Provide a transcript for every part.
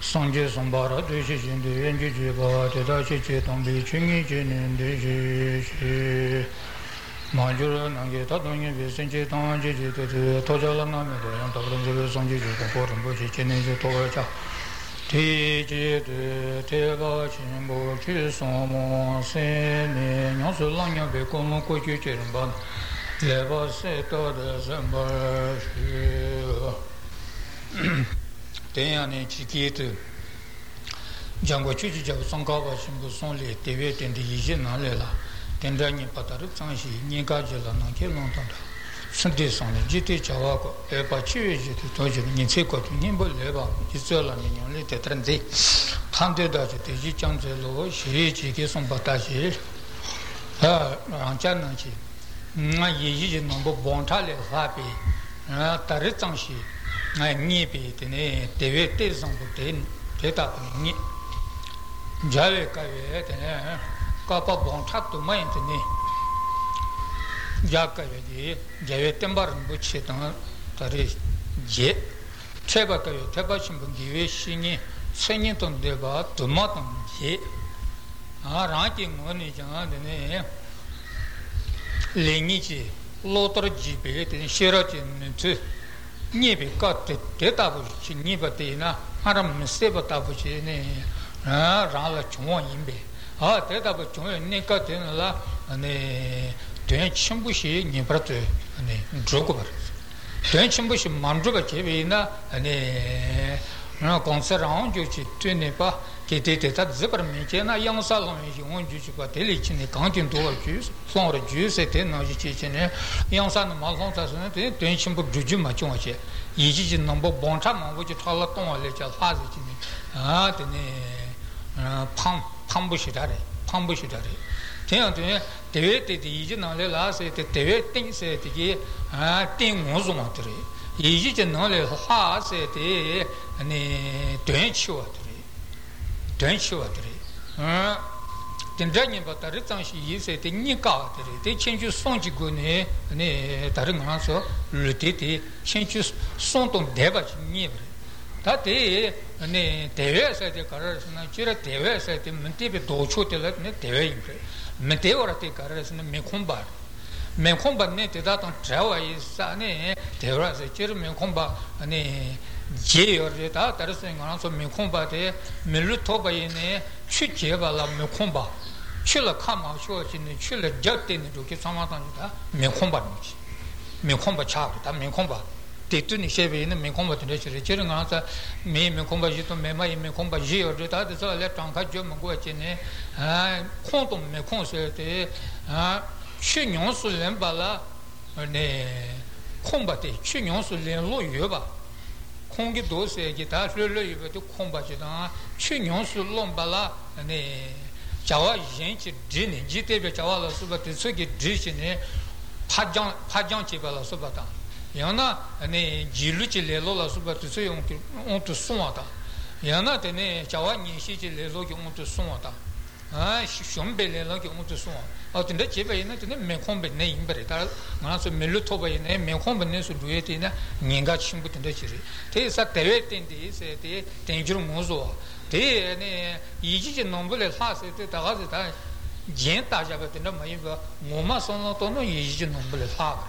Sange Sambara, Dushi, Enji, Badachi, Tambi, Chingi, Chinindi, Major, Nangeta, Dungi, Vicinci, Tangi, Tojala, Namito, and Tablanzi, Sanji, Kokoran, Bushi, Chinese, Toracha, Tiji, Teva, Chimbo, Chisomo, Sene, Yosulanga, Bekomo, Kuchi, Chirimban, Leva, Seto, December. Teyane Chikit Jango Chuchi Jabusankawa Shimbuson le Teve Tendi Yiji Nalela Tendani Pataruk Sanshi Ningajela Nanke Lontanda Sunday Sani Jiti Chawako Epa Chiwi Jiti Toji Ninseko Nimbo Leva Isola Ninyoli Tetrenzi Pande Daji Teji Chanzelo Shiri Chiki Son Bataji Ranchananchi Na Yiji Nambo Bontale Fabi Taritsanshi Nipi, Teve, Tessambutin, Tetapni, Jale Cavet, Copper Bontac to Maintini, Jacavedi, Javetembar, Butchetan, Taris, Jet, Trebacay, Tabachim, Givishini, Seniton Deba, Tomaton, Jet, Ranking Monijan, Lenici, Lotter Gibet, and Sheratin. Nibi got the Tetabuch, Nibatina, Aram Sebatabuchini, Rala Chuanimbe. Ah, Tetabuch, Nicatinella, and a Tenchambushi, Nibratu, and a Drogover. Tenchambushi, Mandruba, and a concert on Juchi, Tunipa, Kitty, that zipper machine, a young salon, you want Juchipatelich in the counting to a juice, flower juice, a ten or chicken, young son of Malcontas, tension book Jujuma Chonche. Each number Bontama, which Talaton, which has it in ah, the Pambushidari. Tell the Egyptian on the last at the Tevet things at the thing was on the Egyptian knowledge has a tension. Then Daniel, but the return she is at a new car. They change your song to go near Taranganso, Lutiti, change your song to Devach near. That day, and the Teves at the Carras and Nigeria Teves at the Mentebe Docho to let me Teve, Meteora take Carras and Mecumba. Mecumba netted out on Trawa is Sane, Terras, a chair, Mecumba, and a J or the others and also Mecumba de Melutoba in a Chicheva la Mecumba. Chilla come out short in the Chilla jet in the Duke Samatanta, Mecumba, Mecumba Chapta, Mecumba. They didn't shave in the Mecumba to the children answer me, Mecumba Jito, Mema, Mecumba J or the others are left on Kajum Guachine, Contum Meconserte, Chinion Sulembala, and a combative Chinion Sulen Loyuba. Congi dose guitar, to combat Chinion Sulombala, and a Jawa Jenchi Dini, Jite Chavala Subati Sugi Dishine, Pajan Chivala Subata. Yana, and a Giluchi Lelola Subatu on to Sonata. Yana, and a Chawani Shiti Lelogi on to Sonata. Ah, Shumbele Logi on to Sonata. Out in the Chiba, you know, to the Mecombe name, but also Melutova in a Mecombe name to do it in a Ninga Shimbut and the Chiri. Taste a Tevet in this, a danger mozo. They and a Egyptian novel at Hass at the Tazata Genta Jabatina Maiva, Moma Sonotono, Egyptian novel at Harvard.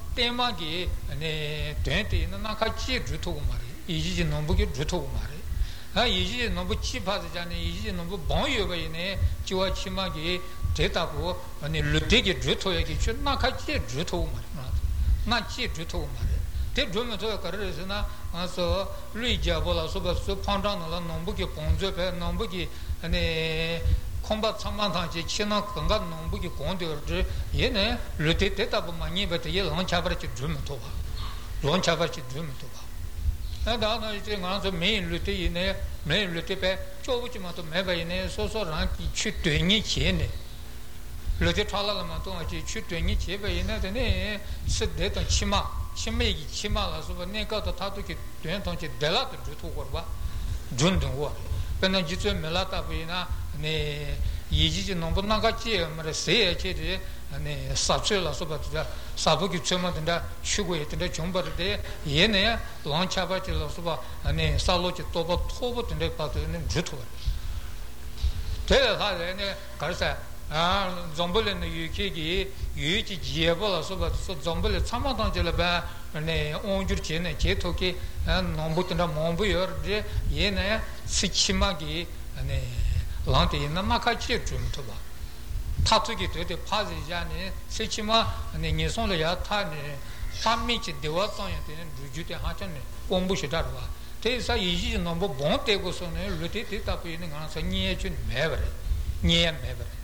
tema gi ne tente na ka chi giuto mari iji no bu gi giuto mari ha iji no bu chi ba ja ne iji no bu bon yo ba ne ciwa chi ma gi te ta bu ne luti gi giuto ye gi na ka chi giuto mari na chi giuto mari te giume to carare sono 아서 루이자 볼아서서 판단하라 넘부기 본접에 넘부기 아니 콤바 참만한지 친한 건가 넘부기 건데르지 얘네 루테 대답은 많이 받아 얘 런차버치 줌토 봐 런차버치 줌토 봐 나는 이제 가서 메인 루테 얘네 메인 루테페 쪼부지만 또 매바이네 소소랑 기취 되니 걔네 루테 탈라만 또 아직 취되니 걔베 얘네네 스데던 치마 심매기 심마라서 내가 또 타도게 된통치 데라도 주토 거봐 준든 거 근데 지체 멜라타 비나 네 이지지 넘버나 같이 말세 제지 네 사츠라서 받자 사부기 처만 된다 쉬고 했는데 정벌대 얘네 런차바티라서 봐 아니 살로치 또버 토버 된데 받는 주토 제가 얘네 가르사 아 좀벌은 유키기 유치 지에벌어서 봤어 좀벌 참아던지라 바네 온주치네 제토키 넘부튼다 몸부여지 얘네 시치마기 아니 런데 남아카치 좀토바 타투기 되게 파지자니 시치마 아니 니손로야 타네 삼미치 되었어요 되는 루주대 하잖아 공부시다로 대사 이지 넘버 본되고서네 루티티 답이는 하나 생이에 준 매버리 니에 매버리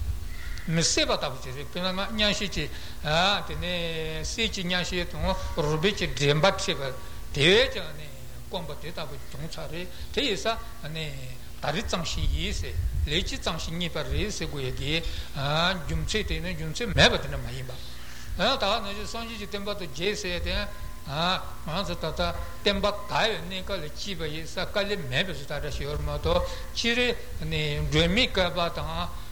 미세바 답지래 그나마 냥시지 아 되네 시지 냥시에 동 루비치 뎀바치바 대전에 공부대 답이 동차래 대에서 아니 다리 장시이세 레지 장신이 바래서 고에게 아 좀체 되는 좀체 매버는 마이바 아 다나지 선지지 뎀바도 제세에 아 만서다다 템바 가이니까 레치베 사칼레 메베스다라 시어마도 치레 네 드미카바다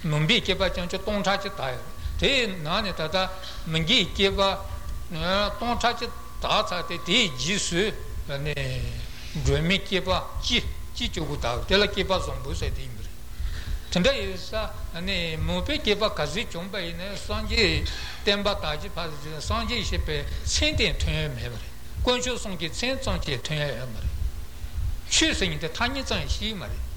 tontachi tai te nane tata mungi ke ba tontachi tata te jisu ne dwemi ke ba chi chuguta tela ke bazombo se de tendesa ne mumbi ke ba kazi chomba ne sanji 템바타지 파지 산지 셰페 센텐 퇴메 권쇼 송게 센송게 퇴메 취생인데 탄이장 시마리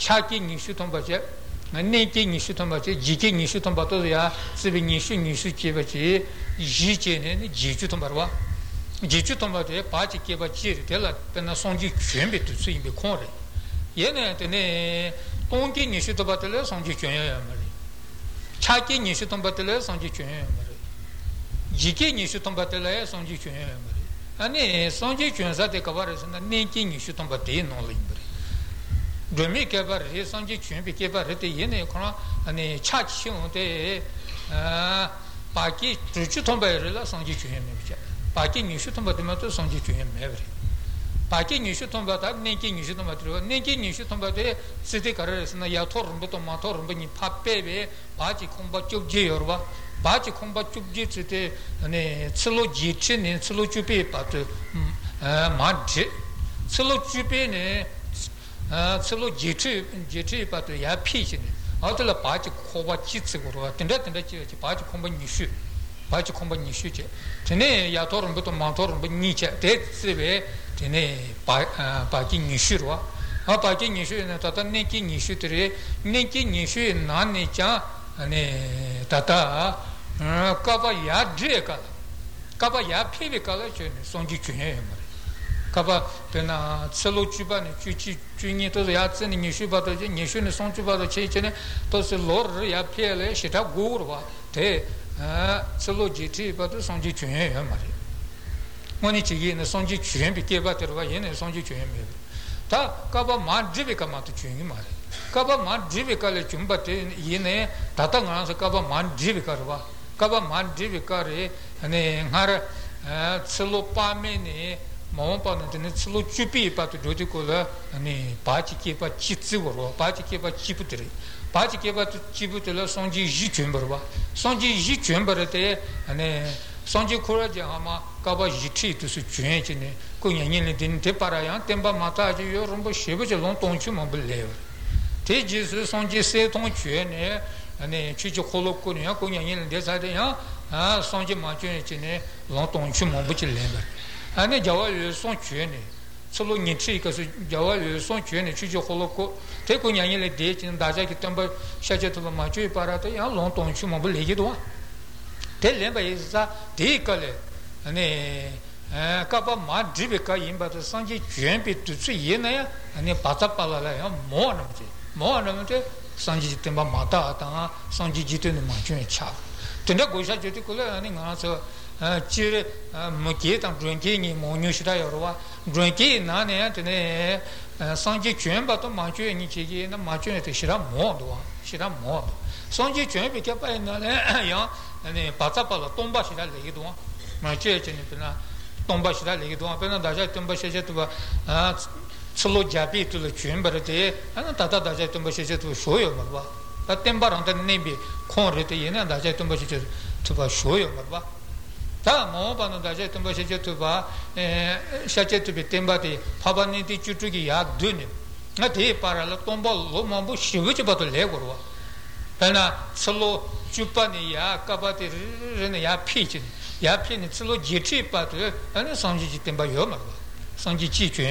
छाके निशु तुम बचे नेके निशु तुम बचे जीके निशु तुम बातो या सिर्फ निशु के बचे जी के ने जीवचु तुम बरवा जीवचु तुम बाते पाचे के बचे तेला पना सोंजी चुंबे तुझसे इंबे कौन रे ये ने तने तोंके निशु तो बाते ले सोंजी चुंबे 차기 니슈 톰바텔레 산지 쮸네 지기 니슈 톰바텔레 산지 쮸네 아니 산지 쮸자데 카바르스나 네기 니슈 톰바테 노림브리 드미 카바르 산지 쮸비 카바르테 예네 코나 아니 차치온데 아 바기 쮸쮸 톰바레라 산지 쮸네 미자 바기 니슈 톰바데마토 산지 쮸네 메브리 Paki nishu tomba ta nenki nishu tomba tiro nenki nishu tomba de sete karasna ya torumbu tomba torumbu ni papebe baji komba chubje yorba baji komba chubje sete ne tslo jitche ne tslo chupe pat madje tslo chupe ne tslo jitche jitche pat ya piche atla baji koba chitse gorwa tenda tenda chi baji komba nishu 바지 컴퍼니 이슈체 전에 야토름부터 마토름부 니체 데츠베 전에 바 바지 니슈로 아 바지 니슈는 따따네 키 니슈트레 니키 니슈 나네차 아네 따따 까바 야제카 까바 야피베카라 쳔 송지춘에 까바 되나 셀로치바네 쥐치 쥐니도 야츠니 니슈바도 니슈는 송주바도 체체네 또스 로르 야피레 시타 고르와 데 Soloji tree, but Sonji Chuan, Marie. Monichi, the Sonji Chuan became better by any Sonji Chuan. Ta Kaba Madrivica Matuching, Marie. Kaba Madrivica Lechum, but Yene, Tatangas, Kaba Madrivica, Kaba Madrivica, and her Solopamene, Mompan, and it's Luchupi, but Judicula, and a party keeper Chitsu, party keeper Chiputri. Parti che va Chibutella Sonji Jichumberwa. Sonji Jichumberate and Sonji Kurajama Kaba Jitri to Suchene, Kunyan Dinte Parayan, Temba Mata, Yorumbo Shibuja Lontonchum Belever. Te Jesus Sonji Seton Chene and Chicholo Kunya, Kunyan Desadea, Sonji Machine, Lontonchum Buchilever. And the Jawal Son Chene. Solo niente che giovane sono cene ci gioco te con gli le date in daja che tempo scegliete lo maggio imparato io non tonci ma legge do te le vai sa te cole ne capa ma drive ca in batte sanji jempi tu ci yena ne pata pala la mo non te sanji tempo mata ta sanji jite ne maggio e cha te ne goja jete cole ne ngana Chile Muketa drinking Monushida Yorwa, drinking Nana Tene Sanji Chum, but Machu and Nichi and Machu and Shira Mod. Sanji Chum became a patapala, Tomba Shira Legidon, Machu and Tomba Shira Legidon, Penadaja Tomba Shija to Solo Jabi to the Chum, but a day, and Tata Daja Tomba Shija to show you Marva. But Tembar on the Nabi, Conrete and Daja Tomba Shija to show you Marva. 다 모바는 다제 톰바 셰제투바 샤제투비 템바티 파바니티 추추기 야 드니 나티 파라라 톰볼로 마부 시그치 바도 레고르와 달나 슬로 추파니 야 까바티 르네 야 피치 야 피니 슬로 지치 바도 아니 상지지 템바 요마 상지지 쮸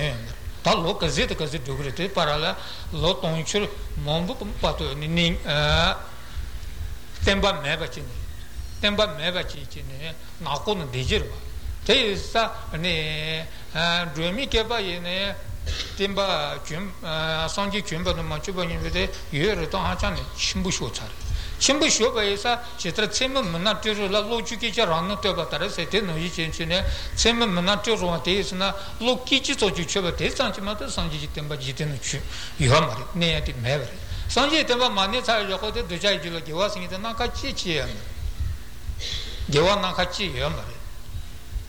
달로 가제트 가제 도그레테 파라라 로 톰추 마부 바도 니니 템바 메바치 temba meva chi chi ne na ko no dejir ba te sa ne dremi ke ba ye ne temba chum sanji chum ba no ma chu ba ni de ye ro to ha chan chimbu sho ba ye sa chetra chem mna te ro la lo chu ki cha ran no te ba ta se te no yi chen ne chem mna te ro te na lo ki chi to ju che ba te san chi ma te sanji ji temba ji te no chu yo ma ne ya ti meva sanji temba ma ne sa yo ko te do ja ji lo ki wa sing te na ka chi chi ya Gewa Nakachi Yamari.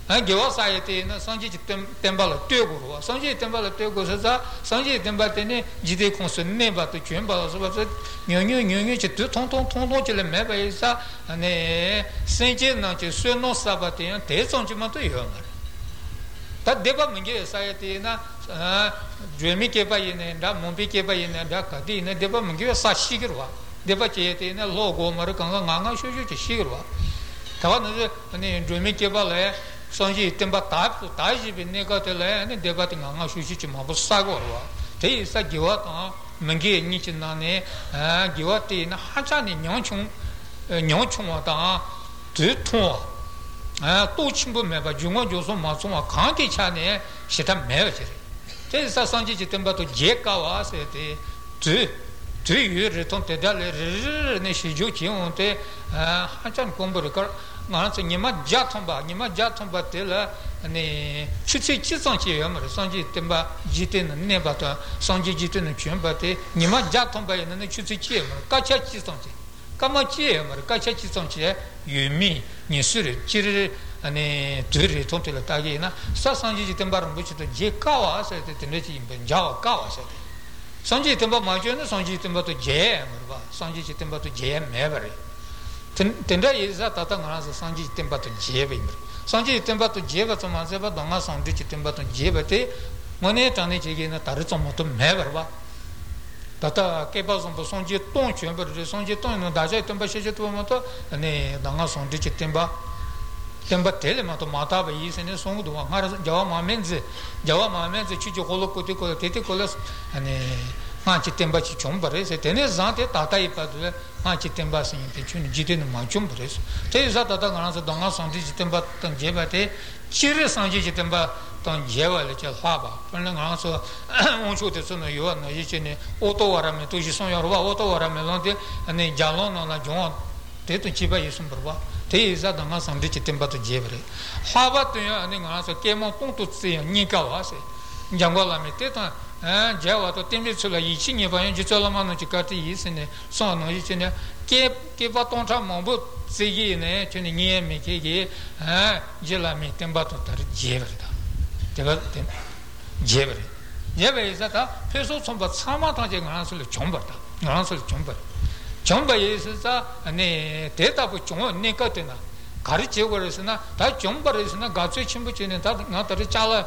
And Gewa Sayati, Sanji Tembala Tegu, Sanji Tembala Tegu, Sanji Tembatene, Jide Consone, but the Chimba, Nunu, Tonton, Chile Meba is a Sanji Nanchi, Suno Sabati, and Tesonjimato Yamari. That Deva Mingi Sayatina, Jemmy Keba Yenenda, Mumbi Keba Yenenda, Kadina, Deva Mingi Sashigirwa, Deva Chetina, Logo, Marukanga, Nanga, Shirwa. 네 드미케발에 선지 템바 타프 타지 비네가텔에 네 데바트 나나 수시치 마부사고와 테이사 기와타 멍게 니치나네 아 기와티나 하자니 뇽충와다 드토 아 또친부 메바 중원 조소 마송와 강티차네 시타 메어지 테이사 선지 템바도 제카와세테 드 드유르 톤테달레 네시조치 온테 하찬 콤보르카 나한테 니마 자톰바 텔라 네 치치치선치 야마르 선지 템바 지테는 네바타 선지 지테는 쳔바테 니마 자톰바 에네 치치치 까차치선치 까마치 야마르 까차치선치 유미 니스르 치르 ane duri tonte la tagi na sa sanji tembar mbuchi to je kawa se te nechi benjao kawa se sanji temba majo na sanji temba to je merba sanji temba to je mebre tenda isa tata ngana sanji temba to je be sanji temba to je ba to manse ba danga sanji temba to je ba te mone tane chege na tar to moto meberba tata ke ba zon sanji ton chember sanji ton no daje temba cheje to moto ane danga sanji temba temba tele ma to mata be is ne song do ma jawa mamenze chi jo kolo ko te kolo ane ma chi temba chi chombare se tene zante tata ipadule ma chi temba sin te chun jite no ma chombare te za tata gana se danga song ji temba tan jeba te chire sang ji temba tan jeba le cha haba pan gana so on chu te so no yo no ji ne oto wara me to ji son yoruba oto wara me lante ane jalon no na jon te to chiba yesum barba Teja दंगा संधि चितंबा तो जेवरे हावा तो या ने गाना से केमो पुंतु से निका वासे जंगला में ते तो जेवा तो तेमले चला यीची ने बाय जो चला मानो चिकाती इसने सोनो यीची ने के बातों था मोबो से ये ने चने निये में के ये जला में तेंबा तो तर जेवरे दा तेगा जेवरे जेवे इसा था फेसो संबा सामा था जे गाना से चोंबरता गाना से चोंबर 정바 예수사 아니 대답을 좀 내거든나 가르치고 그랬으나 다 정바에서나 가치 친구들은 다 나한테 잘라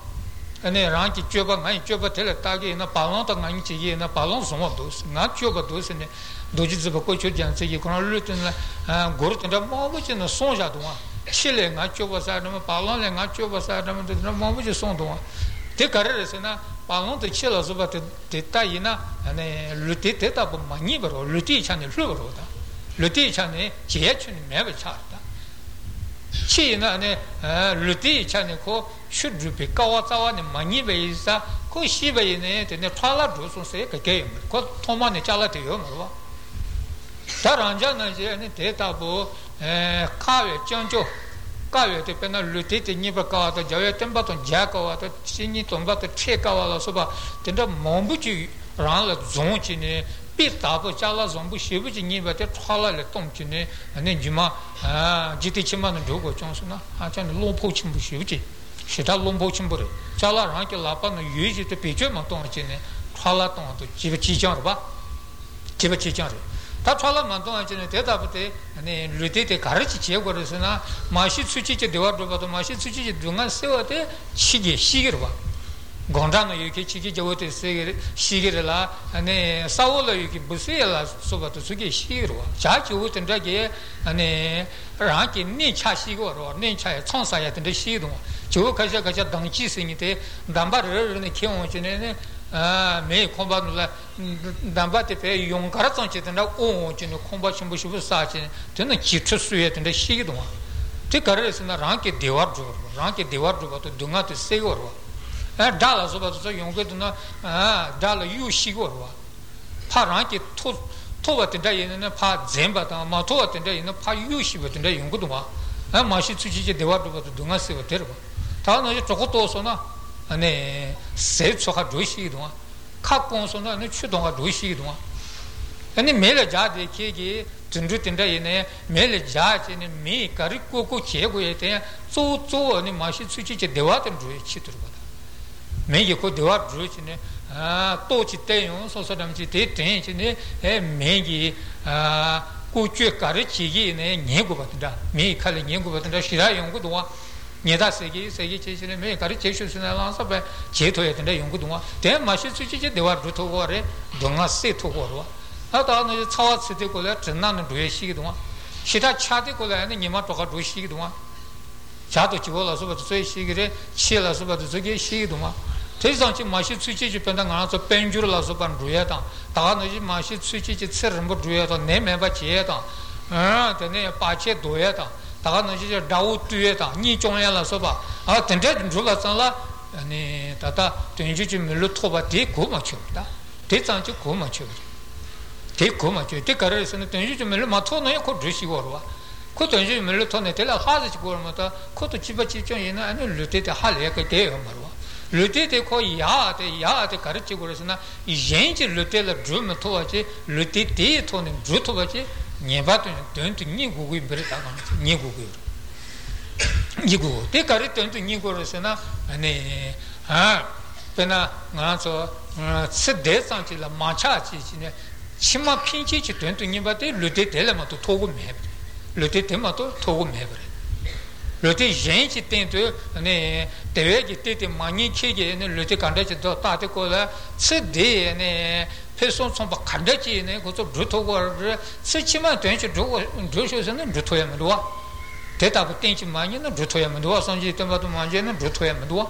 아니 랑기 쥐바 많이 쥐바 텔타기나 발론도 많이 지기나 발론 좀도스 나 쥐바 도스네 도지즈 바꾼 존재한테기 그런 루트나 고르텐다 뭐지는 손자 도마 실내가 쥐바사는 발론내가 쥐바사는 뭐지 손도마 데카르스나 발론도 칠어서 바테 데타이나 아니 루티 데타고 많이 벌어 루티 찬을 흘러버다 루티 찬에 제춘 매버 차다. 치나네 루티 찬에 고 슈르비 까와자와네 많이 베이사 고 시베이네 데네 탈라 조선세 그게 고 토마네 잘라대요 뭐. 다란자나 제네 데이터보 카웨 쩐조 카웨 때나 루티티 니바카와도 저에 템바톤 자카와도 신이 톰바도 체카와라서바 데다 몸부지 란라 존치네 ताबो चाला ज़ोंबु शिव जी ने बते थाला ले तोंची ने ने जिमा जीते चिमान जोगो चोंसना आचन लोंपो चिमबु शिव जी शिदा लोंपो चिमबुरे चाला रां के लापन युजी ते पेचो म तोंची ने थाला तों तो जीव चीचार बा जीव चीचार ता थाला म तोंची ने देता बते ने लुते ते करची जे गोरसना माशी सुची जे देवा दो बतो माशी सुची जे दुंगा सेवते छिगे छिगे बा gondano yuki chiki jawote sigir sigirla ane saola yuki busela sobato sugi shiro chachi utenda ge ane ranki ni chashi goro ni cha chonsa ya tende shiro jo kaja kaja dangchi singite dambar ne kyon chene me komba la damba te pe yonkara chonche tenda o chene komba chimbu shibu sa chene tena kichu suye tende shiro te karesna ranki dewar jo ranki dewar jo to dunga te segoro dala soba so yonge duna dala yushi gorwa paran ki toba tenda yena pa zemba ta ma toba tenda yena pa yushi tenda yonge duma ma shi tsuji je dewa do dunga se terwa ta no je tokoto so na ne se tsoka doshi duma ka kon so na ne chudonga doshi duma ene mele ja de ki tundru tenda yena mele ja che ne mi kariko ko chego yete so so ne ma shi tsuji je dewa ten doshi terwa मेंगे को देवा द्रुच ने तो चिते यो सोसदम चिते तें चिने ए मेंगे कुचु करे चिगी ने नेगु बतदा मे खाली नेगु बतदा शिरा योंगु दुवा नेदा सेगी सेगी चेसने मे करे चेशुसना लांसा बे जेतो येतने योंगु दुवा ते माशि सुचि जे देवा द्रुथो गोरे दोंगा से तो गोरवा हाता न छवा सिते कोले जना न दुयेशी दुवा शिता छाते कोले ने निमा टोका दुयेशी दुवा 자도 집어라 소바도 소이 시기래 치라 소바도 저기 시기도마 대상치 마시 수치지 변당 안아서 뺀줄라 소반 루야다 다가너지 마시 수치지 츠름버 루야다 내매바 지야다 되네 바체 도야다 다가너지 다우 뛰야다 니 종야라 소바 아 텐데 줄라 산라 아니 다다 전주지 밀로토바 데고마치다 대장주 고마치 데고마치 데가르에서는 전주지 밀로 마토노에 코 드시고로와 코 전주지 밀로 토네 데라 하지 고르마다 코도 집어치죠 얘는 아니 르데데 할에 그 데요 말와 르데데 코 야데 가르치고 그래서나 이 옌지 르데라 드르면 토와지 르데데 토는 드토바지 네바도 된트 니고고 임베다가 니고고 Nigo, te carretto into Nigo Rosena, and Pena, Nanso, Sedes until la Machachi, Chima Pinchi, twenty Nibate, Lute Telemato, Togum Hebre, Lute Temato, Togum Hebre. Lute Genci Tento, and Teregi, Manichi, and Lute Candace, Dotate Cola, Sede, and a person from Candace, and a good Druto, Sechima, Tench, Drushus, and Drutoyamua. 대답을 땡치 많이는 루토야 만두어 선지 때마다 만지는 루토야 만두어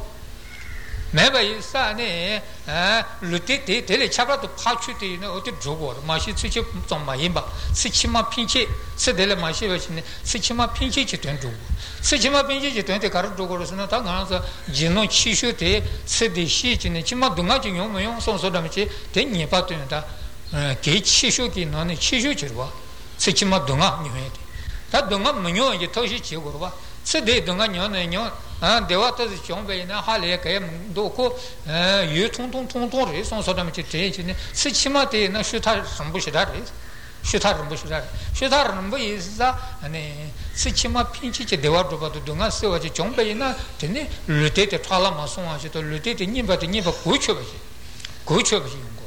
내가 이 산에 루티티 데레 차바도 파추티는 어디 주고 마시 수치 좀 많이 봐 스치마 핀치 스데레 마시 버치네 스치마 핀치 지던 주고 스치마 핀치 지던데 가르 주고로서는 다 가서 진노 치슈티 스디시 지네 치마 동아지 용용 손소담치 된이 받든다 개 치슈기 너는 치슈지로 봐 스치마 동아 니회 다 동아 문요 이제 도시 지역으로 봐. 세대 동아 년년 아 대화도 정배이나 할래게 놓고 유통통통통을 선서담이 제지네 스치마대나 슈타 전부시다. 슈타는 부시다. 슈타는 뭐 있어? 아니 스치마 핀치제 대화도 봐도 동아 세워지 정배이나 되네. 르데데 탈라마송 아시도 르데데 님바데 님바 고쳐버지. 고쳐버지 용거.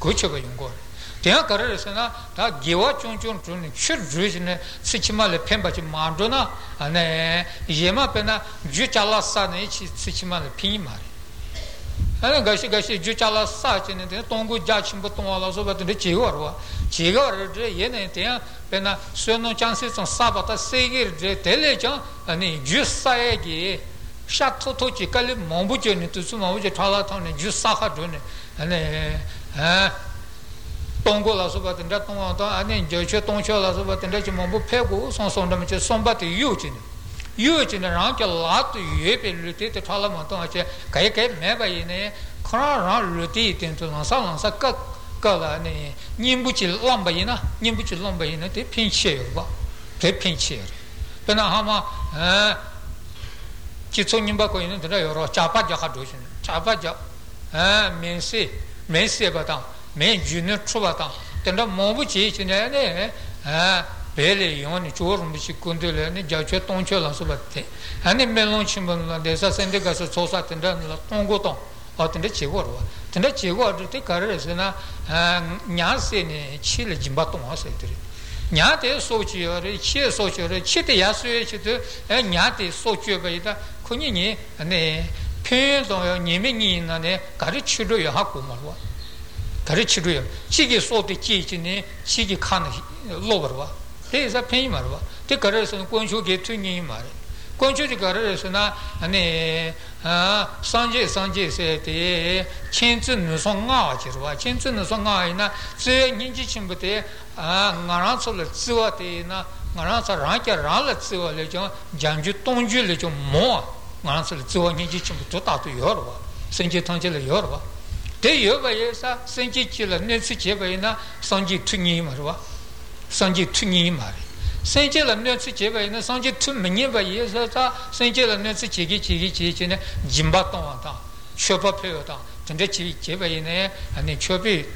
고쳐버 용거. Tiang Karasana, that Giwa Chunchun, should reason Sichimale Pembachi Mandona, and Yema Pena, Jutala San, Sichimale Pimari. And Gashi Jutala Sach and the Tongo Jachin Botomalas over the Chigorwa. Chigor, Yen and Tiang, Pena, Sono Chances on Sabata, Segir, Telejan, and Jusaegi, Shato Tochikali, Mombujan to Sumaja Talaton, and Jusahadun, and 동고라서 받은다 동안도 아니 저저 동초라서 받은다 지금 뭐 패고 손손담치 손밭이 유진은 안게 라트 예벨르티 탈라만 동아체 가이게 매바이네 크라라 르티 텐토나 살랑사 까까라니 님부치 롬바이나 데 핀치여바 데 핀치여 그러나 아마 지촌님 받고 있는 데라 여러 자바자가 도시는 자바자 멘시 받아 मैं जूनियर चुवा था तेरा मौबूची चीने ने पहले योनी चोर मुझे कुंडले ने जाचो तोंचो लासो बत्ते अने मेलों चिंबन ला देशा सेंडे का सोसा तेरा ला तोंगो तो और तेरा चेगोर ते करे से ना न्यास से ने चीले जिम्बातों हाँ से तेरे न्याते सोचियोरे चीते यासुए चीते न्याते सोचियो भाई ता कुनी ने अने पेंटों निमेनी ना ने करे चिलो यहाँ कुमारवा 가르치려 시기 소대 지진이 시기 칸 로버와 그래서 페이마와 그래서 권쇼게 튜니 말 권쇼지 가르에서나 아니 아 산제세 때 친춘 누송아 지와 친춘 누송아이나 제 인지침부터 아 나라서를 지와대나 나라서 라케라를 지와래죠 장주 동주를 좀뭐 나라서를 지와 인지침부터 다도 여러와 생제 통제를 여러와 대여바에서 생기질을 내치제바이나 성지 퉁이 말와 성지 퉁이 말 생질을 내치제바이나 성지 퉁명이바에서 생질을 내치지기지기지네 짐바통하다 쇼파페요다 전대지 제바이네 아니 쇼비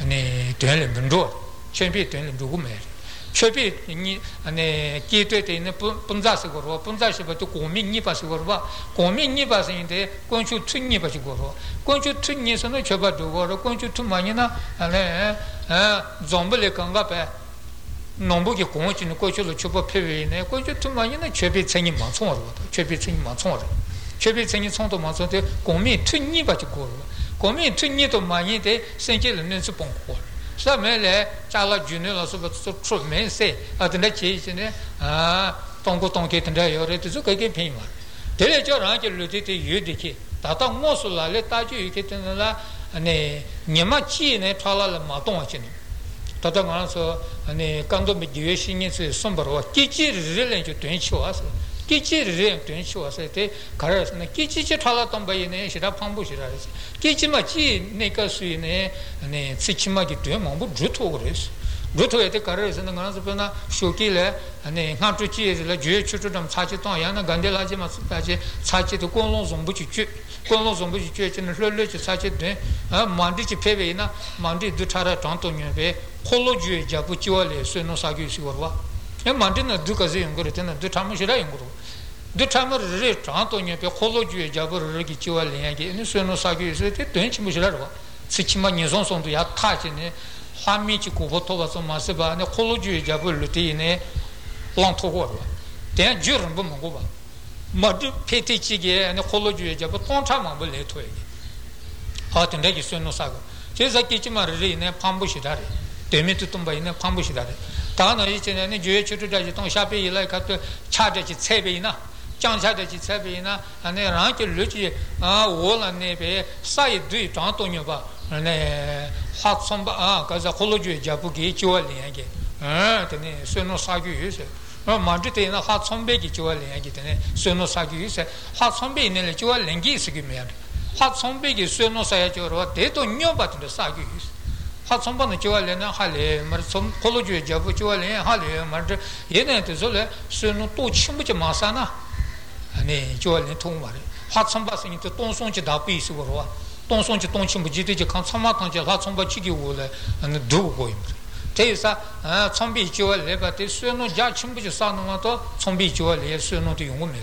아니 되는 분도 쇼비 되는 누구매 쇼비 니 아니 기도에 있는 분자식으로 분자식부터 고민이 바식으로 봐 고민이 바식인데 권주 튼이 바식으로 권주 튼에서는 접어두고 권주 튼만이나 아니 좀블레 건가배 농부기 공원치는 권주로 접어 표현해 권주 튼만이나 접이 생긴 방송으로 접이 생긴 방송으로 접이 생긴 성도 방송에 고민 튼이 바식으로 고민 튼이도 많이 돼 생기는 면서 봉고 사매래 자라 주늘어서 트루멘세 아든데 제시네 아 동고동게 된다 요래도 그게 페이마 데려저라게 루티티 유디키 다다 모슬라레 따지 이렇게 된다 아니 녀마치네 탈라 마동아치네 다다 가서 아니 간도 미지에 신경쓰 손바로 끼치를 렌저 된치 와서 Kichi rientu in shuasete, carasne, Kichi talatambaine, Shirapambushiraris, Kichimachi, Nekasine, Sichimaki, Mambu, Jutoris, Jutoe, the caress and the Ganazapana, Shukile, and the Hantuchi, the Jew children, Sachiton, Yana, Gandelajima, Sachi, the Colons on which church and religious Sachet, Mandici Pevena, Mandi Dutara Tontoneve, Colo Jue, Jabuciole, Senosagi Siva. Mandina Ducasi and Gurten and Dutamishra and Guru. Dutama Rit, Antonio, Colo Jue, Jabu Rigituale, and Senosagi, Tench Mujerva, Sichimanizons on the Atachine, Hamichico, Votovas on Masaba, and Colo Jue, Jabu Lutine, Lantovorva. Then Jurum Bumagova. Madu Petichige and the College of Tontama will let away. Hot and Register no saga. Chesa Kichimari in a Pambushidari. Demitumba in a Pambushidari. Tana is in any Jewish to Dajiton Shapi like a Chadach Sabina, Chan Chadach Sabina, and a Ranki Luci, a wall and nebe, side do it Antonyova, and a hot somba, because the College of Jabuki, Chuali again. Then Sono Sagu is it. Mandate in a hot sunbake, Jualan, Sono Sagi, hot sunbake in a Jualangi, Sigimir. Hot sunbake is Sono Sajo, they don't know about the Sagis. Hot sunbon Jualan, Halle, some college, Jabu Jualan, Halle, Marge, Yenet Zola, Sono Tochimuch Masana, and a Jualan Tomari. Hot sunbassing into Tonsonchi Dapis or Tonsonchi Tonchimujiji, Consamatonja, hot sunbachigi wool and do go him. Tesa, zombie jewel, but this no judge, which is Sanomato, zombie jewel, yes, not the woman.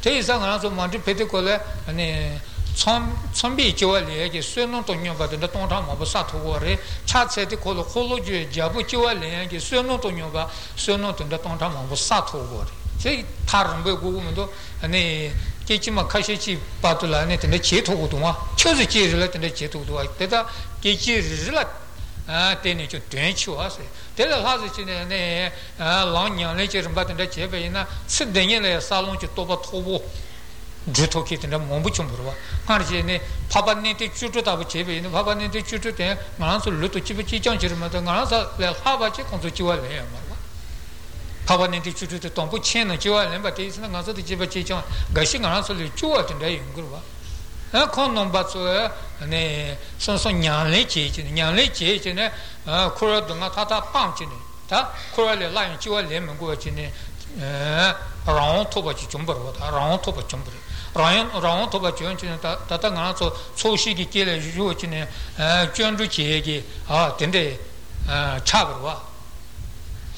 Tesa, another Monte Peticola, and a zombie jewel, yes, not on you, but the Tontam of Satori, Chat said the Colo Jabu jewel, yes, not on you, but so not on the Tontam of Satori. Say Tarambe Gumundo, and a Kichimakashi Batulanet and the Cheto Duma, choose the cheese let and the Cheto do I better, Kichis. Tennis to drench us. Tell us in a long young nature, but in the Chevena, Sending Salon to Toba Tobo, Jutokit and the Mombuchumbrua, Harjene, Papa Niti Chuta Chevi, and Papa Niti Chutu, Manso Lutu Chivichon, Germanza, La Havachi, Consual, Papa Niti Chutu, Tombuchin, and Jual, but it's not the Chivichon, Gashing answer the Juat and the Ingruva. Condom Batsuer, and a Sanson Yan Leach, and a Cora Donatata Punchin, Cora Lion, Jewel Lemon Guachin, around Toba Chumber, around Toba Chumber, Ryan, around Toba Junction, Tatanganato, Soshiki Killer, Juchin, John Ruchi, Tende, Chabrua,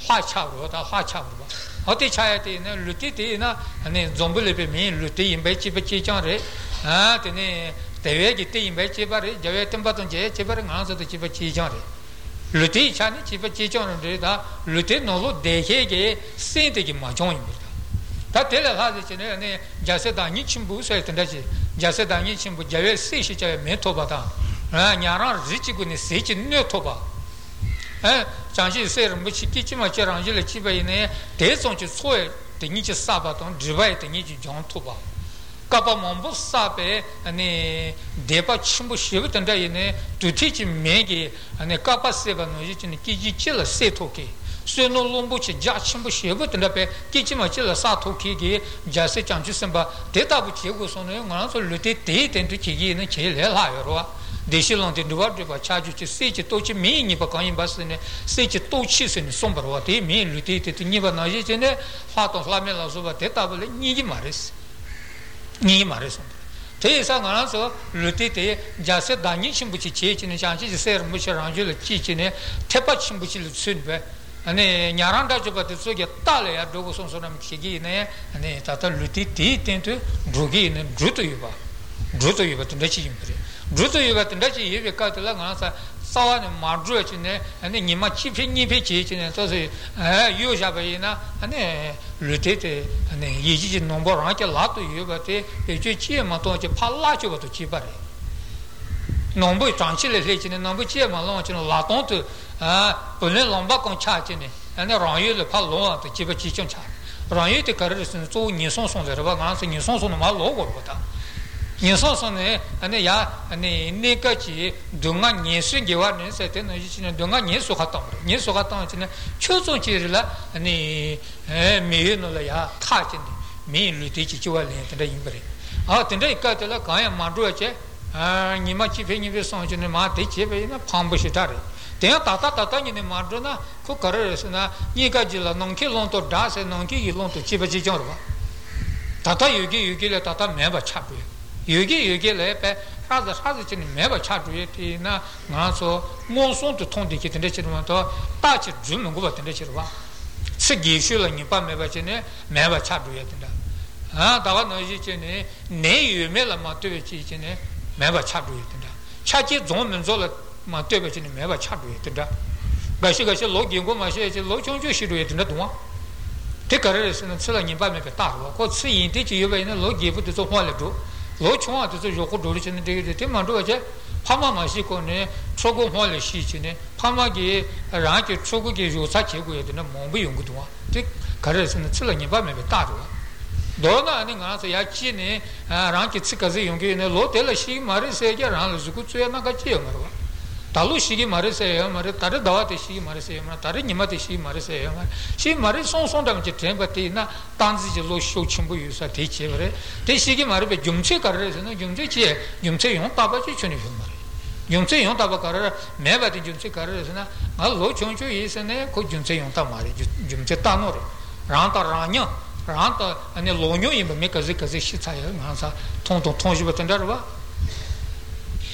High Chabrua. Hotichayati, Lutitina, and then Zombulip mean Luti in Bechibichon Re, Tene, the Vegeti in Bechibari, Javetan Baton Jay, Chibar and answer the Chibachijon. Luti Chani, Chibachijon and Reda, Lutino, De Hege, Saintigim, my joint. That tell us in a Jaseda Nichimbu, Satandaji, Jaseda Nichimbu, Javel Sishi, Metobata, Yaran Zichigun, Sich in Notoba. Change serum which Kichimacher Angela Chibane, days on to soil, the Nichi Sabaton, divide the Nichi John Toba. Kapa Mambo Sabe and a Deba Chimbu Shivit and Dayne to teach Megi and a Kapa Seven in Kiji Chilla Setoki. So no Lombuchi Jachimbu Shivit and Ape, Kichimachilla Satoki, Jase and Jisamba, Data which was on young answer Lutit date and to Chigi and Chile. Deshi London Dwarva charge to Sage Tochi mean Nipacoin Bassine, Sage Tochis in Somberwa, they mean lutated to Niva Najine, Fat of Lamela Zova Tetable, Nimaris. Tesa Ganso, Lutite, Jasa Danishin Buchichi, and Changes, Ser Musharangula Chichine, Tepachin Buchil Sunbe, and a Yaranda Joba de Soga Tale, Dogoson Chigine, and a Tata Lutite into Drugin and Drutuiva, Drutuiva to the Chimpre. Druto you got in Dutch, you cut the Langansa, Sawan and Marduch in there, and then you much chipping Nipichi and Tosi, you Jabaina, and Lutete, and then Yiji number like a lot to you, but a Chichi Matonchi Palacho to Chibari. Nombu translation and Nombuchia Malonch and Laton to Punin Lombacon Chachine, and the Royu the Palon to Chibachichon Char. Royu the Carriers and two Nisonson, the Ravagans and Nisonson of Malo. Nisonsone, and a ya, and a Nikachi, Dunga Nisu Giwan, and Dunga Nisuhatam, Nisuhatam, Chosun Chirilla, and a Mirinola, Tachin, me lui teach you a lantern imbre. Out in the Catala, Kaya Mandroche, and Nimachi Venus in the Matichi in a Pambusitari. They are Tata in the Mandrona, Cocares and Nigajilla, Nonki Lonto Das and Nonki Lonto Chivajorba. Tata Yugi Yugila Tata Meba Chapri. Yugi Yugila, rather Hazard Meba Chapri, Nanso, Monson to Tondi Kit and Richard, Patch Jum and Govat and Richard. Seguiscila nipa mevacene meva chaduetenda ha dava nojicene nei mela matuvicene meva chaduetenda chachi zomenzola matuvicene meva chaduetenda gashi logi ngoma she lochonju shiduetenda dwa te karresena tsela nipa meva tawa ko tsi inte ji yobena logi bu to hole do lochwa to jo ko doricene de te mando che pama mashi ko ne chogo hole shi chine pama ge ra ge chogo ge yu sa che go ye de na mongbu yong du wa de gares ne tsla ni ba me ta ru do na ni ga sa ya chi ne ra ge tsi ka ze yong ge ne lo de la shi ma re se ge ra zu ku tsu ya na ga chi yong ro ta lu shi ge ma re se ya ma re ta re da wa te shi ma re se ya ma ta re ni ma te shi ma re se ya ma re son da ge ten ba te na tan zi lo shou chim bu yu sa te che re te shi ge ma re be jum che ka re se na jum che chi jum che yong ta ba chi chu ni Junce yon tabacara, never did Junce Carresna, although Chonchu is an echo Junce Yontamari, Junce Tanore, Ranta Ranya, Ranta, and a lonyo in make a zikazishitaya, Hansa, Tonton Tonjibatandarva.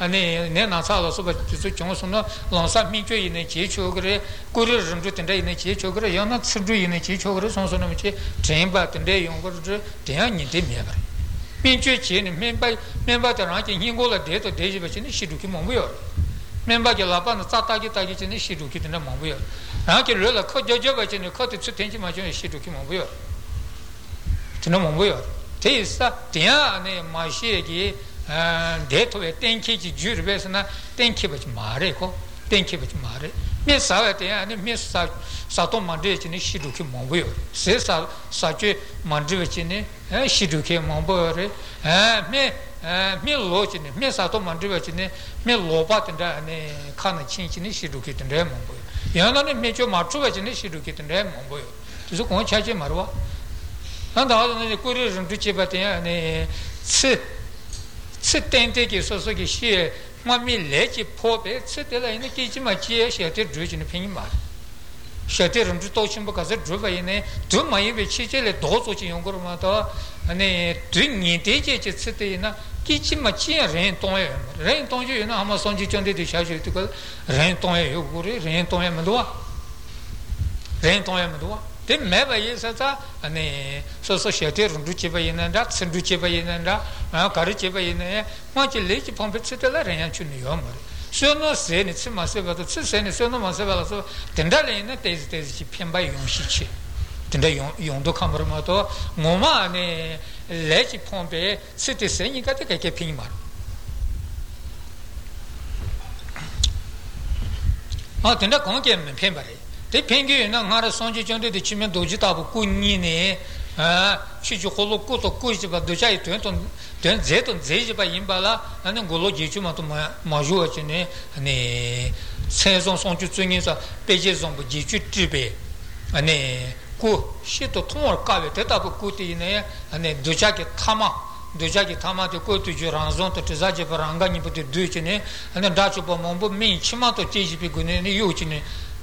and Nena Salas of Johnson, Lansa Micho in a Chichogre, Courier and Rutan Day in a Chichogre, Yana Sudu in a Chichogre, Sonsonomichi, Train Bat and Day Younger, Tiani de Mever. Mincho Chin, member the ranking Hingola Date of Dejibachin, she took him on wheel. Member Gelapan, the Tataki Tagitan, she took it in a mobile. Uncle Rilla caught Jojovac and caught it to Tenji Major, she took him on wheel. Tinomonwheel. Testa, Tiane, my shaggy, and death of a 10 kg jury vessel, 10 kibach Mareco, 10 kibach Mare. Miss Savate and Miss Sato Mandicini, she took him on wheel. Cesar Sachi Mandrivicini, she took him on board, and me. Mill Lochin, Miss Atom and Rivachin, Mill Lopat and Kana Chinchin, she took it in Ramon. Yana made your Matrovachin, she took it in Ramon. To the Conchachi Marwa. And the other couriers and Duchibati and sit and take your Sosoki sheer, Mammy Lechi, Pope, sit there in the kitchen, my chair, she had a drudge in a penny mark. She had a touching because a druva in a two my chichel, a dose of Yongormata, and a drinking teacher city in a kitchen machine, rain ton, you know, Amazon Jitan did the Shashi to go, rain ton, then never is at that, and a social shelter from Duchiva in and that, San Duchiva in and that, Carichiva in a much late pumped settler and Chuniomari. Sono se ne maseva to se ne sono maseva so tendale ne tezi pemba yonshi tenda yondo kamromato ngoma ne lechi pombe sete seni kate kake pinmar ha tenda konke pembare te pingi na ngara sonji jonde de chimen doji tabu kunni ne Chicho Holoco to Kujiba Dujai ten Zeton Zejiba Imbala, and then Gologi Chuma to Majuachine, and a Saison Sonjuinsa, pages on Jichu Tribe, and a Shito Tomor Kavi, Tetabukuti in air, and a Dujaki Tama to go to Juranzon to Tizaji Varangani put the Duchine, and a Dacho Bombo, me, Chimato Tijipi Gunini, Uchine.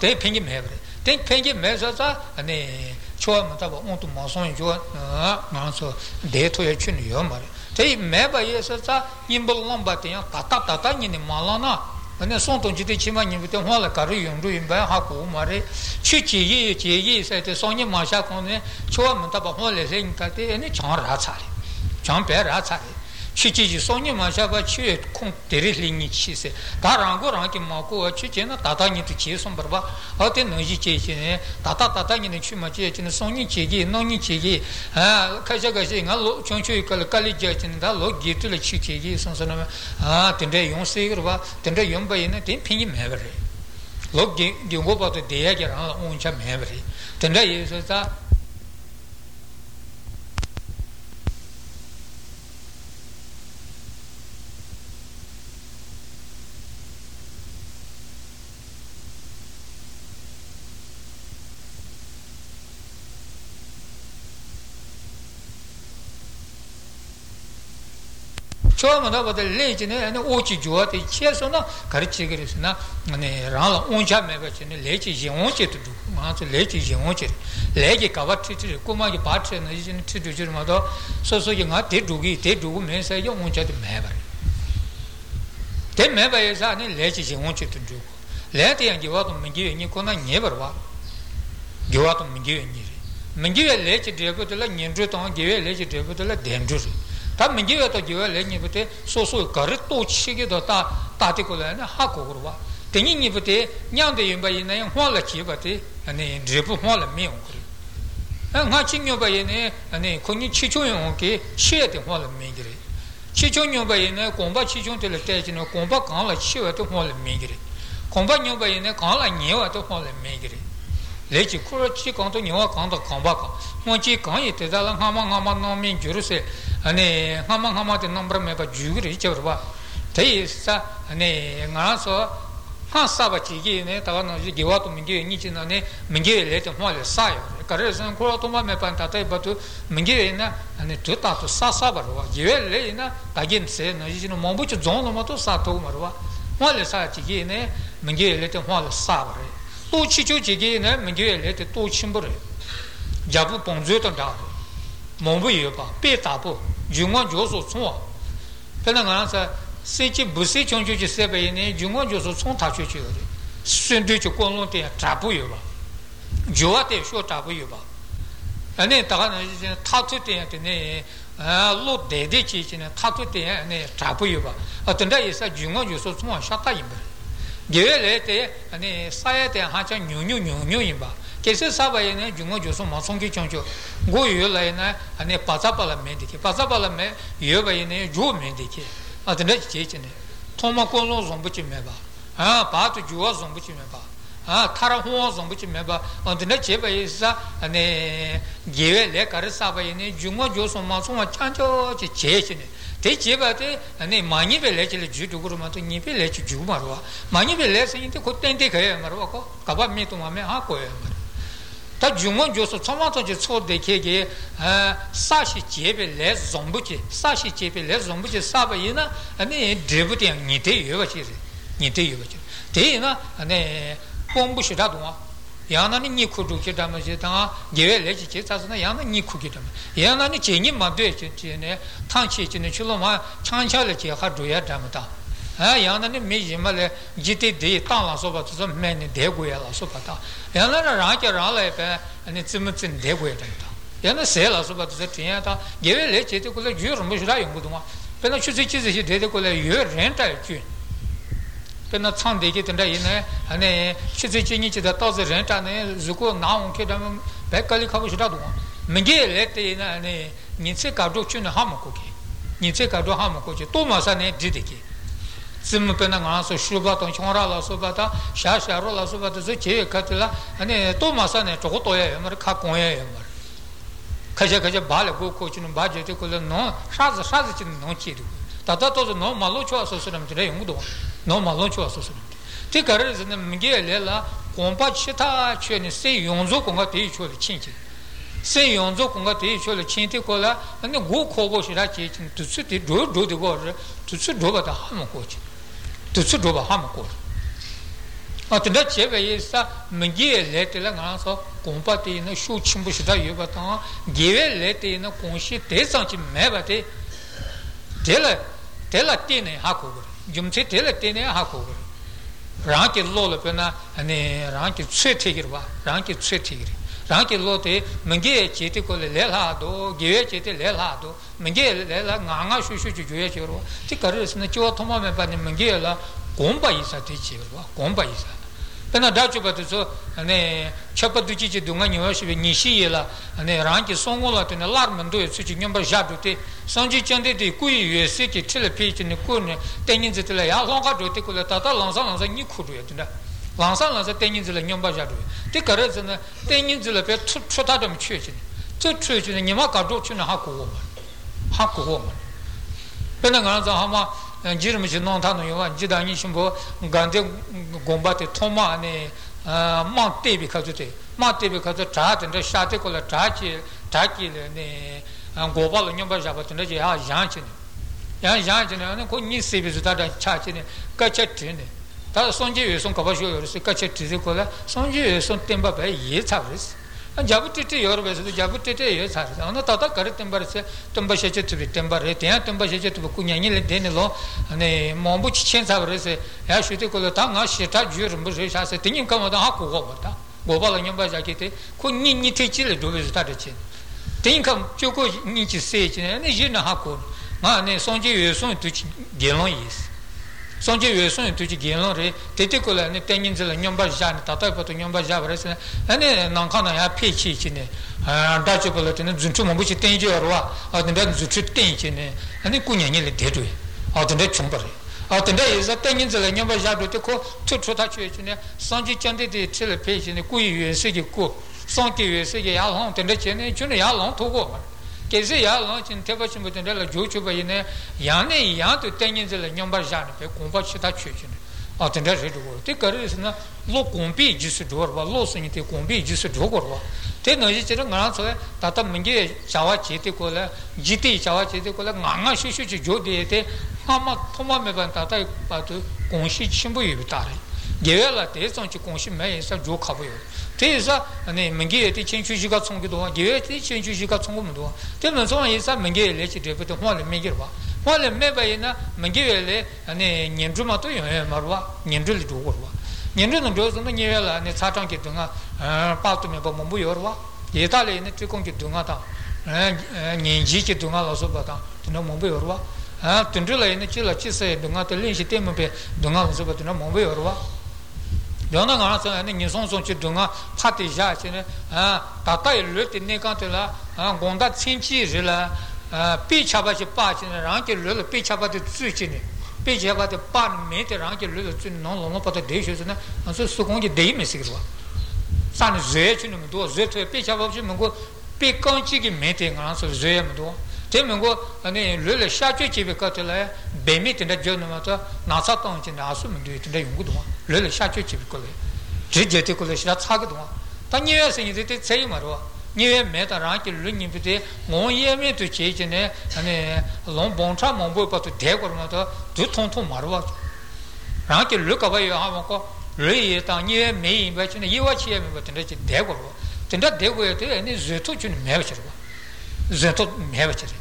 They ping him every. Think ping him measures and a Chua Mataba on to Monson, Monso, De to a Chuniomari. They may by Yesata, Yimble Lombatia, Patata in Malana, and the son to Jitichiman in Vitam Hola Carrion doing by Haku Mare, Chichi Yi, Chi, said the Sonia Masha Cone, Chua Mataba Hola Zincati, and the Chan Ratsari, Chan Per Ratsari. Chichi Sonia Mashaba Chi, Conterilini, she said, Tarangoranki Mako, Chichen, Tatani to Chi, some Barba, out in Noji, Tata Tatani, Chimachi, and Sony Chigi, Noni Chigi, Kajagazi, Chonchu, Kalijaj, and that log give to the Chichi, Sonson, Tende Yon Sigurva, Tende Yomba in a Timping Memory. Log you go about the Diagra on Cham Memory. Tende is that. About the lady and the Ochijo, the chairs or not, Karichigir is not Onja members in the lady she wanted to do. The lady she wanted. Lady covered Kumaki parts and isn't to do Jumado. So you not take do it, take do men say you won't have memory. Then member is any lady she wanted to do. Lady and you ought to Mingi and you cannot never walk. You ought to Mingi and Mingi a lady driver to let Nindru on, give a lady driver to let them do it. Give it to you, Lenny, but so correcto, Shiggy, particular and Hakurva. Thinking if it, young day by a name, Hollachi, but a drip of Holla milk. And watching you by a name, and a conic chichon, shared the Holla migre. Chichon by a name, combat chichon to the station or combat call at Shiva to Holla migre. Combat you by a name, call and you at the Holla migre. Let you correct chick on to your account of Combaco. One chick on it, the Alan Hamama no mean Jerusalem, and a Hamama the number member Juri, Jerva. Taste an answer Hansabachi, Tavano, give out to Mingi, Nichin, and Mingi let him while a sire. Caress and Kurotoma Mepanta, but to Mingi and the Tuta to Sasaba, Givel Lena, again said, no, you know, Mombuch, John Moto Sato Marwa. While a sire, Mingi let him while a sire. To Chichuji, Mingi let it to Chimbore. Jabu Ponzutan Dar, Mombuiba, Petapo, Juma Josu Swan. Penangansa, Sichi Busi Chonjuji Sebene, Juma Josu Swan Tachu, Sunducho Colonte, Trapuiba, Joate Short Tabuiba. And then Tarana is in Tatuti and a lot de ditch in a Tatuti and a Trapuiba. Attendai is a Juma Josu Swan Shataimber. Givelete and a side and hatch and new imba. Cases Savay and Jumojoso Masonki Chonjo. Go you lana and a Pazapala Medici, Pazapala me, Yuba in a Jew Medici, at the next kitchen. Tomacolos on Buchimeba, Patu Juas on Buchimeba, Tarahons on Buchimeba, on the next is and a Givele Carisava in a Jumojoso Masoma Chanjo Chasing. Teachibate and a mani village to Gurumato Nipi Lech Jumarwa. Mani village into Cottente Marocco, Cabame to Mame Hako. That Jumon Joseph Tomato just sold the Kege Sashi Chepe less Zombuchi, Sashi Chepe less Zombuchi Sabayina, and a deputy and Nite Yuvachi, Nite Yuvachi. Tina and a Pombush Dadua. Yana Nikuki Damajeta, Gave Legit as a Yana Nikukitam. Yana Chini Maduce, Tanchi in the Chiloma, Chanchality, Haduya Damata. Yana Mijimale, GTD, Talas over to some men in Deguela Sopata. Yana Rakarala and its in Degueta. Yana sailors over to the Tienta, Gave Legit to the Jur Mushrai Muduma. Penachus is dedicated a year rental. Sunday get in the inner and a chitin each the thousand rent and Zuko now Kedam Becali Kabush Dadu. Mingay let in a Ninseka do Chun Hamakoki. Ninseka do Hamakoki, Thomas and a Didiki. Simpenangas, Shubat on Chorala Sobata, Shasha Rola Sobata, Zuchi, Catala, and a Thomas and a Tokotoya, Kakoya. Kajakaja Balago coaching and budget, no, Shazin no Chidu. Tatato no Malucho Association today, Mudo. No maloncho associate. Ticker is in the Miguelela, Compachita, Chen, say Yonzo Congati, Chinti. Say Yonzo Congati, Chinti Cola, and the Go Cobo Shirachi to City do the water to Sudoba the Hamacoach. To Sudoba Hamacoach. At that Cheva is a Miguel letter and answer. compati no shuchimbushita yubata givelete no conshi tesanchi mebate tela tene hakogur jumse tela tene hakogur ranki lolo pena ani ranki tsetigirwa ranki tsetigiri ranki lote menge chete kole lelado give chete lelado menge lela nganga shushu juye chero tikaris na chwa thoma me pani menge la gomba isa te chero gomba isa pena dachu batso ane chapaduchi chi dunga nyosh be nishi la ane ranki songola te alarm do suchi nyamba jabute sanji chande de kui yese ki telepi ne kun tenin zetla ya longa do te kole tata lanza ni khuru yetna lanza lanza tenin zela nyamba jadu te karez na tenin zela pe chota dom chechin to chechin nyama ka do chuna hakuoma pena ganza hama Jirmish non tano yuan, Jidani Shimbo, Gandhi Gombati, Toma, Mount Devi Kazute, Mount Devi Kazat, and the Shaticola Taki, and Gobal Yumbajabat, and the Yanchin. Yanchin, and good news is that I charge in Kachatini. That's Sonji, some Kavashu, Kachaticola, Sonji, some timber by Yetaris, and Jabuti, your vessel, Jabuti, Yetaris, and the Tata Karatimbarse, Tumbashet to be Timberate, and Tumbashet to Kunyanil Denilo, and a Mombuch Chens Avres, Ashiticola Tanga, Sheta, Jurumbush, as a thing come on the Haku Wobata, Gobal and Yambazakete, Kunini Tichil do his Tatachin. Think of Choko Nichi Sage and Jina Haku, Man, Sonji, son to Gelon Sonji Yuson to Gilore, Teticola and the Tenins and Yombajan, Tatapo to Yombajavres, and then Nankana Pichine, Dachopolet and Zuntuma, which Tenji or Wa, out in that Zutin, and the Kunyanil Tedui, out in that Chumbari. Out in there is a Tenins and Yombajab to call two Totachine, Sonji Chandi, the Telepage, and the Kui and Sigiko, Sonki, Sigi Alhon, and the Cheney Alhon to go. Kezia launch in Tevachim with Nella Juchuba in a Yane Yan to Tenins and Yombajan, Kumbachita Church. Out in that world, Ticker is not Locumbi just a dwarva, Losin in the Kumbi just a dwarva. Ten is a answer, Tata Mingi, Chawachiticola, Giti Chawachiticola, Nanga Shishu Jodiate, Hama Toma Mevantata, Patu, Conshi Chimbu Vitari. Givella Tes on Chiconshi May is a Jokabo. Tesa and Mengay teaching you got some good one, give teaching you got some woman. Tell us only some Mengay legitimate with the Molly Megerwa. Molly Mebaina, Mengele, and a Nendrumato, Marwa, Nendril to Warwa. Nendrin goes on the Nirella and its Hatan Kitunga, Paltome Bambu Yorwa, the Italian Tricon Kitungata, Ninjiki Dungala Sobata, to no Mumbu Yorwa, Tundrilla in the Chilla Chise, Dungata Linchi Tempe, Dungal Sobat to no Mumbu Yorwa. Donna and his own son to Dunga, Patti Jacin, Tata Lut in Nicantilla, Gonda Cinchilla, Peach about the patch and Ranky Little Peach about the Suchini, Peach about the pan mate, Ranky Little no longer for the dishes and so Sukongi Demisilla. San Zetun do Zetu, Peach about him go, Picon Chicken meeting, answer Zemdo. Temengo and a little Shachi Cotilla, Bemit in the Jonamata, Nasaton in the Asum do it in the good one. Little Shachi Chipicola, Jijeticulish, that's Hagadwa. 10 years in the same Marwa. Near met a rank in Lunipite, 1 year me to change in there, and a long bontra mumbo but to take or matter, two ton to Marwa. Rank look away your Hamako, Ray, near me, but you are cheering, but in the Degor. Then that Degor and is the two in marriage. Zeto Mavacity.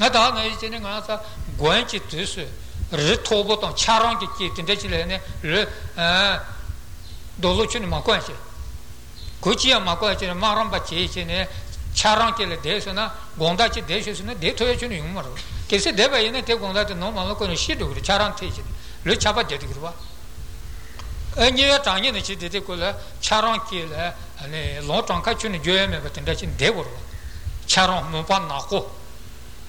Not all the answer going to this retobot on Charonki kit in Dechilene, Doluchin Maquachi. Cuchia Maquachi, Maramba Chichin, Charonki Desona, Gondachi Deshes in the Detuation humor. Kissed Deva in a take on that normal local shidu, Charon teaching, Luchaba de Grua. And you are Tanyan Chitticula, Charonki, and a lot on catching Joem, but in Dutch in Devor. Charon Mumpan Nako,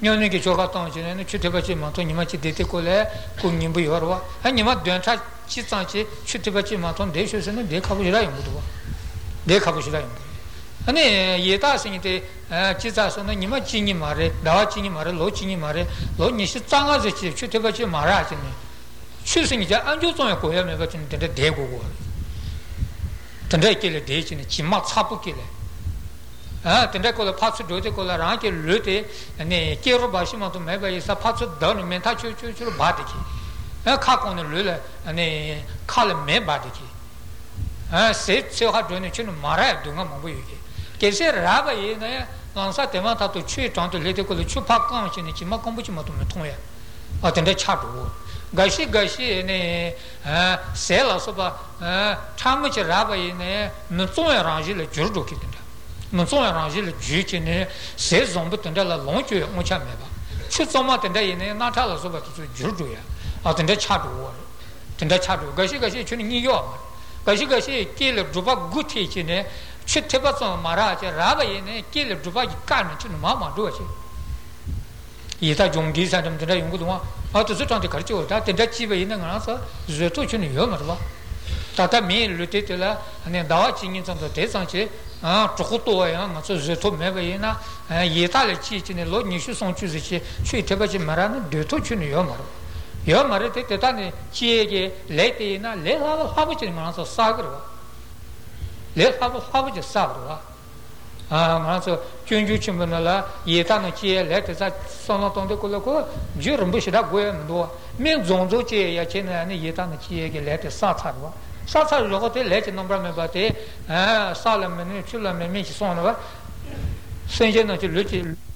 Nyoni Chokaton, and Chitabachi Manton, Yimachi de Cole, Kunimbu Yorwa, and Yima Denta Chitanchi, Chitabachi Manton, Dishes and Decavilla Mudua. Se se ha done chin mara dunga mambu yuki kese raba ye na lansa tema ta to chue tang to lete ko chu pak kan chin chi ma kombu chi ma to thong ya atende cha do gashi gashi ne se la so ba tham chi raba ye ne no zong rangi le jur do ki de no zong rangi le ju chi ne se zong bu tende la long ju mo cha me ba chu zong ma tende ye ne na tha la so ba chu jur do ya atende cha do gashi gashi chin ni yo 가시가시 길 두바 구티치네 쳇테바서 마라체 라바이네 길 두바 까는 춘 마마 도시 이다 종기 사람들아 용구동아 아또서 저한테 가르쳐 다 된다 집에 있는 거라서 저도 주는 요 말아 다다 밀르테텔라 아니 나와 진인 선도 대상치 아 저것도야 맞아 저도 매베이나 이탈 치치네 로니슈 송추지치 쳇테바지 마라는 저도 주는 요 말아 io mare te te tane chie ge le te na le la fa bu chen man so sa gro le fa bu je sa gro a man so kyun ju chen ban la ye ta na chie le te sa so no ton de ko ko ju rum bu shi da go en do men zong zo chie ya chen na ye ta na chie ge le te sa sa ro te le chen number me ba te a sa la me ni chu la me mi so no ba sen je no chu lu